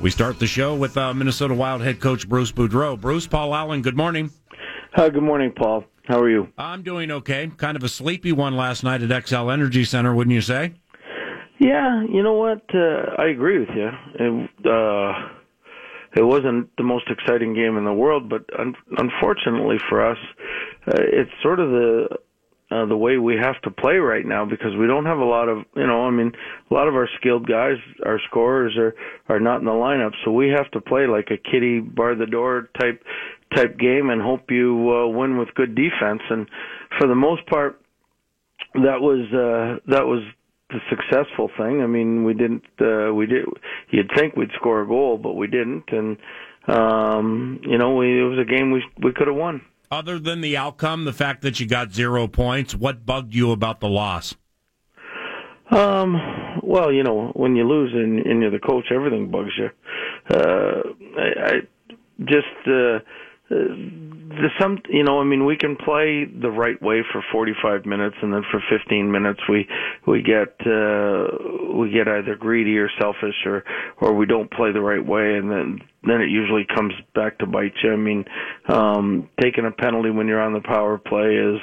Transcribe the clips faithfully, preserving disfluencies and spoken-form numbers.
We start the show with uh, Minnesota Wild head coach Bruce Boudreau. Bruce, Paul Allen, good morning. Uh, good morning, Paul. How are you? I'm doing okay. Kind of a sleepy one last night at X L Energy Center, wouldn't you say? Yeah, you know what? Uh, I agree with you. It, uh, it wasn't the most exciting game in the world, but un- unfortunately for us, uh, it's sort of the uh, the way we have to play right now because we don't have a lot of, you know, I mean, a lot of our skilled guys, our scorers are, are not in the lineup, so we have to play like a kitty bar-the-door type type game and hope you uh, win with good defense. And for the most part, that was uh, that was the successful thing. I mean, we didn't. Uh, we did. You'd think we'd score a goal, but we didn't. And um, you know, we, it was a game we we could have won. Other than the outcome, the fact that you got zero points, what bugged you about the loss? Um. Well, you know, when you lose and, and you're the coach, everything bugs you. Uh, I, I just. Uh, Uh, the some you know I mean we can play the right way for forty-five minutes, and then for fifteen minutes we we get uh, we get either greedy or selfish or or we don't play the right way, and then then it usually comes back to bite you. I mean, um, taking a penalty when you're on the power play is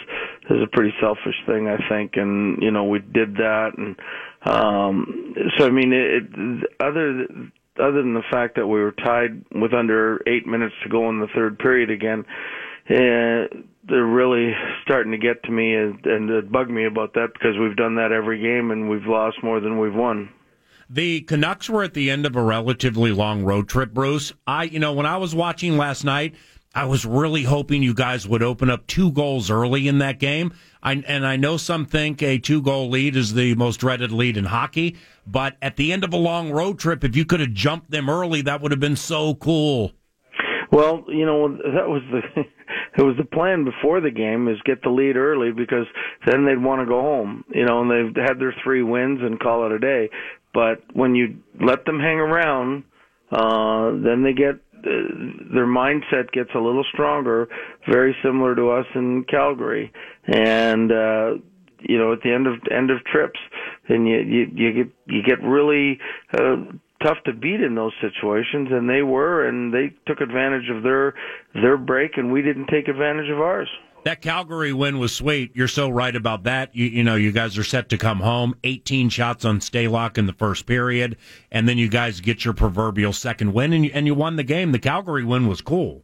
is a pretty selfish thing, I think, and you know we did that, and um, so I mean it, other. Other than the fact that we were tied with under eight minutes to go in the third period again, uh, they're really starting to get to me and, and uh, bug me about that because we've done that every game and we've lost more than we've won. The Canucks were at the end of a relatively long road trip, Bruce. I, you know, when I was watching last night, I was really hoping you guys would open up two goals early in that game. I, and I know some think a two-goal lead is the most dreaded lead in hockey, but at the end of a long road trip, if you could have jumped them early, that would have been so cool. Well, you know, that was the it was the plan before the game, is get the lead early because then they'd want to go home, you know, and they've had their three wins and call it a day. But when you let them hang around, uh, then they get uh, their mindset gets a little stronger, very similar to us in Calgary. And, uh, you know, at the end of, end of trips, and you, you, you get, you get really, uh, tough to beat in those situations. And they were, and they took advantage of their, their break, and we didn't take advantage of ours. That Calgary win was sweet. You're so right about that. You, you know, you guys are set to come home. eighteen shots on Stalock in the first period, and then you guys get your proverbial second win, and you, and you won the game. The Calgary win was cool.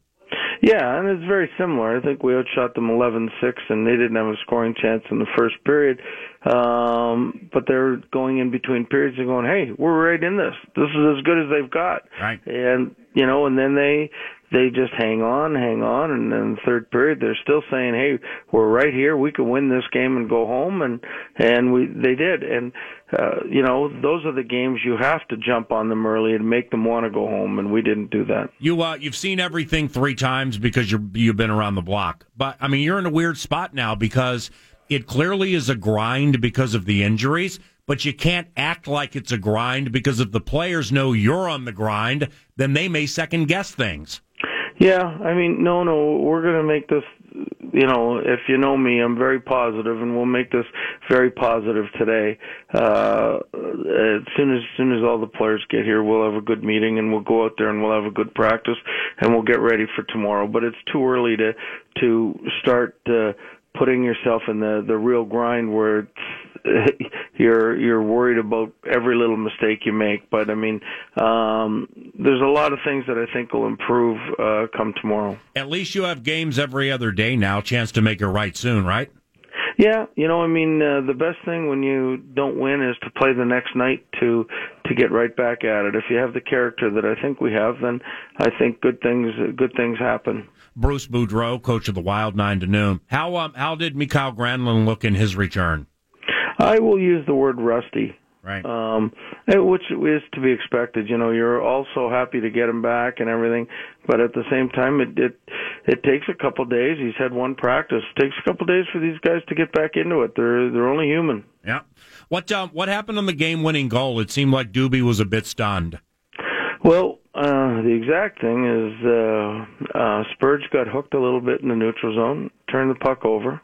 Yeah, and it's very similar. I think we outshot them eleven six, and they didn't have a scoring chance in the first period. Um, but they're going in between periods and going, hey, we're right in this. This is as good as they've got. Right. And, you know, and then they they just hang on, hang on, and then the third period they're still saying, hey, we're right here. We can win this game and go home, and and we they did. And, uh, you know, those are the games you have to jump on them early and make them want to go home, and we didn't do that. You, uh, you've seen everything three times because you're, you've been around the block. But, I mean, you're in a weird spot now because it clearly is a grind because of the injuries, but you can't act like it's a grind because if the players know you're on the grind, then they may second-guess things. Yeah, I mean, no, no, we're going to make this, you know, if you know me, I'm very positive, and we'll make this very positive today. Uh, as soon as, as soon as all the players get here, we'll have a good meeting, and we'll go out there and we'll have a good practice, and we'll get ready for tomorrow. But it's too early to to start uh, putting yourself in the, the real grind where it's, You're you're worried about every little mistake you make, but I mean, um, there's a lot of things that I think will improve uh, come tomorrow. At least you have games every other day now. Chance to make it right soon, right? Yeah, you know, I mean, uh, the best thing when you don't win is to play the next night to to get right back at it. If you have the character that I think we have, then I think good things good things happen. Bruce Boudreau, coach of the Wild, nine to noon. How um how did Mikael Granlund look in his return? I will use the word rusty, right? Um, which is to be expected. You know, you're all so happy to get him back and everything, but at the same time, it it, it takes a couple of days. He's had one practice. It takes a couple of days for these guys to get back into it. They're they're only human. Yeah. What um, what happened on the game-winning goal? It seemed like Doobie was a bit stunned. Well, uh, the exact thing is uh, uh, Spurge got hooked a little bit in the neutral zone, turned the puck over.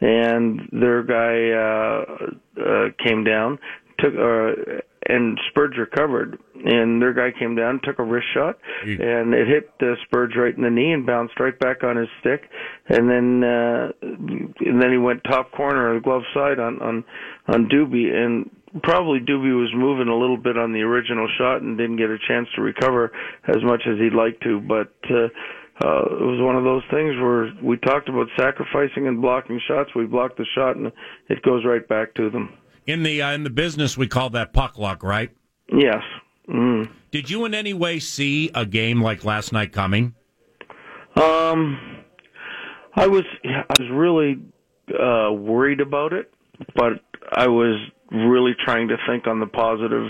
And their guy uh, uh, came down, took uh, and Spurge recovered, and their guy came down, took a wrist shot, and it hit uh, Spurge right in the knee and bounced right back on his stick, and then uh, and then he went top corner on the glove side on on on Doobie, and probably Doobie was moving a little bit on the original shot and didn't get a chance to recover as much as he'd like to, but uh, uh, it was one of those things where we talked about sacrificing and blocking shots. We blocked the shot, and it goes right back to them. In the uh, in the business, we call that puck luck, right? Yes. Mm. Did you in any way see a game like last night coming? Um, I was I was really uh, worried about it, but I was really trying to think on the positive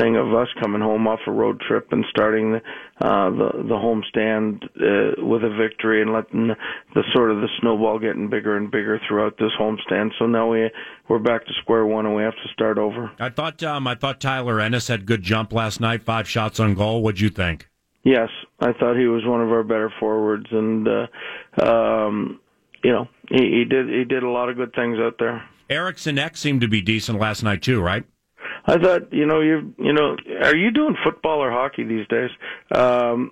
thing of us coming home off a road trip and starting the uh, the, the home stand uh, with a victory and letting the, the sort of the snowball getting bigger and bigger throughout this home stand. So now we we're back to square one and we have to start over. I thought um, I thought Tyler Ennis had good jump last night, five shots on goal. What'd you think? Yes, I thought he was one of our better forwards, and uh, um, you know he, he did he did a lot of good things out there. Eriksson Ek seemed to be decent last night too, right? I thought, you know, you you know, are you doing football or hockey these days? Um,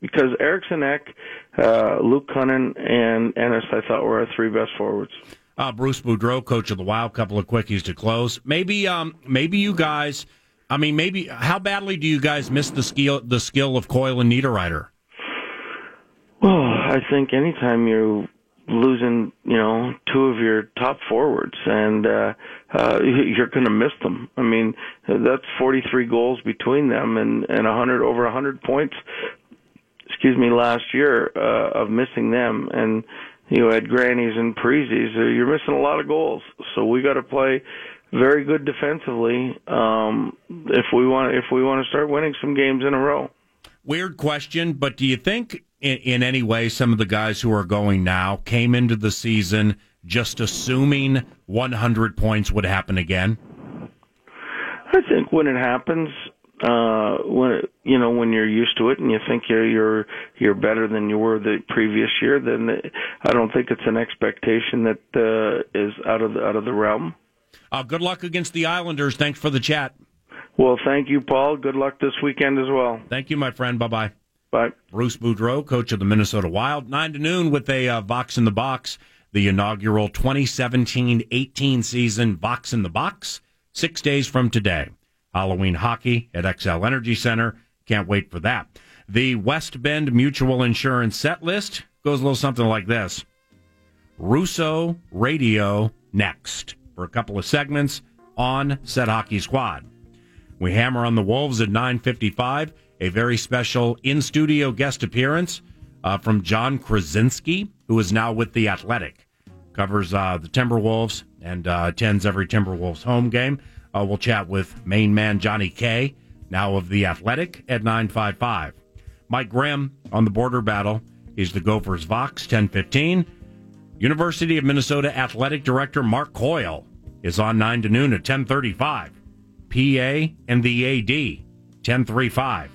because Eriksson Ek, uh, Luke Cunning, and Ennis, I thought were our three best forwards. Uh, Bruce Boudreau, coach of the Wild, couple of quickies to close. Maybe, um, maybe you guys. I mean, maybe how badly do you guys miss the skill the skill of Coyle and Niederreiter? Well, I think anytime you. Losing, you know, two of your top forwards, and uh, uh, you're going to miss them. I mean, that's forty-three goals between them, and and one hundred over one hundred points. Excuse me, last year uh, of missing them, and you had Grannies and Prezies. You're missing a lot of goals, so we got to play very good defensively um, if we want if we want to start winning some games in a row. Weird question, but do you think? In, in any way, some of the guys who are going now came into the season just assuming one hundred points would happen again? I think when it happens, uh, when it, you know when you're used to it and you think you're you're, you're better than you were the previous year, then the, I don't think it's an expectation that uh, is out of the, out of the realm. Uh, good luck against the Islanders. Thanks for the chat. Well, thank you, Paul. Good luck this weekend as well. Thank you, my friend. Bye bye. Bye. Bruce Boudreau, coach of the Minnesota Wild, nine to noon with a uh, Vox in the Box, the inaugural twenty seventeen eighteen season Vox in the Box, six days from today. Halloween hockey at X L Energy Center. Can't wait for that. The West Bend Mutual Insurance set list goes a little something like this. Russo Radio next for a couple of segments on Set Hockey Squad. We hammer on the Wolves at nine fifty-five. A very special in-studio guest appearance uh, from John Krasinski, who is now with The Athletic. Covers uh, the Timberwolves and uh, attends every Timberwolves home game. Uh, we'll chat with main man Johnny Kay, now of The Athletic, at nine fifty-five. Mike Grimm on the border battle. He's the Gophers Vox, ten fifteen. University of Minnesota Athletic Director Mark Coyle is on nine to noon at ten thirty-five. P A and the A D, ten thirty-five.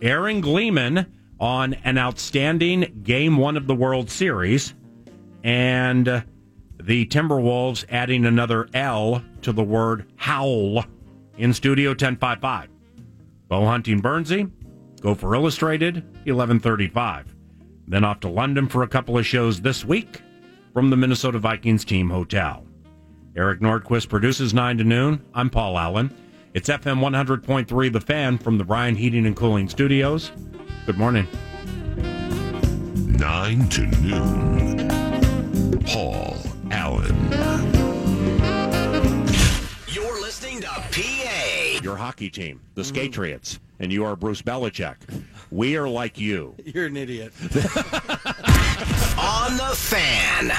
Aaron Gleeman on an outstanding Game one of the World Series, and the Timberwolves adding another L to the word howl in Studio ten fifty-five. Bo Hunting Bernsey, Gopher Illustrated, eleven thirty-five. Then off to London for a couple of shows this week from the Minnesota Vikings team hotel. Eric Nordquist produces nine to noon. I'm Paul Allen. It's F M one hundred point three, The Fan, from the Bryan Heating and Cooling Studios. Good morning. nine to noon. Paul Allen. You're listening to P A. Your hockey team, the mm-hmm. Skatriots, and you are Bruce Belichick. We are like you. You're an idiot. On The Fan.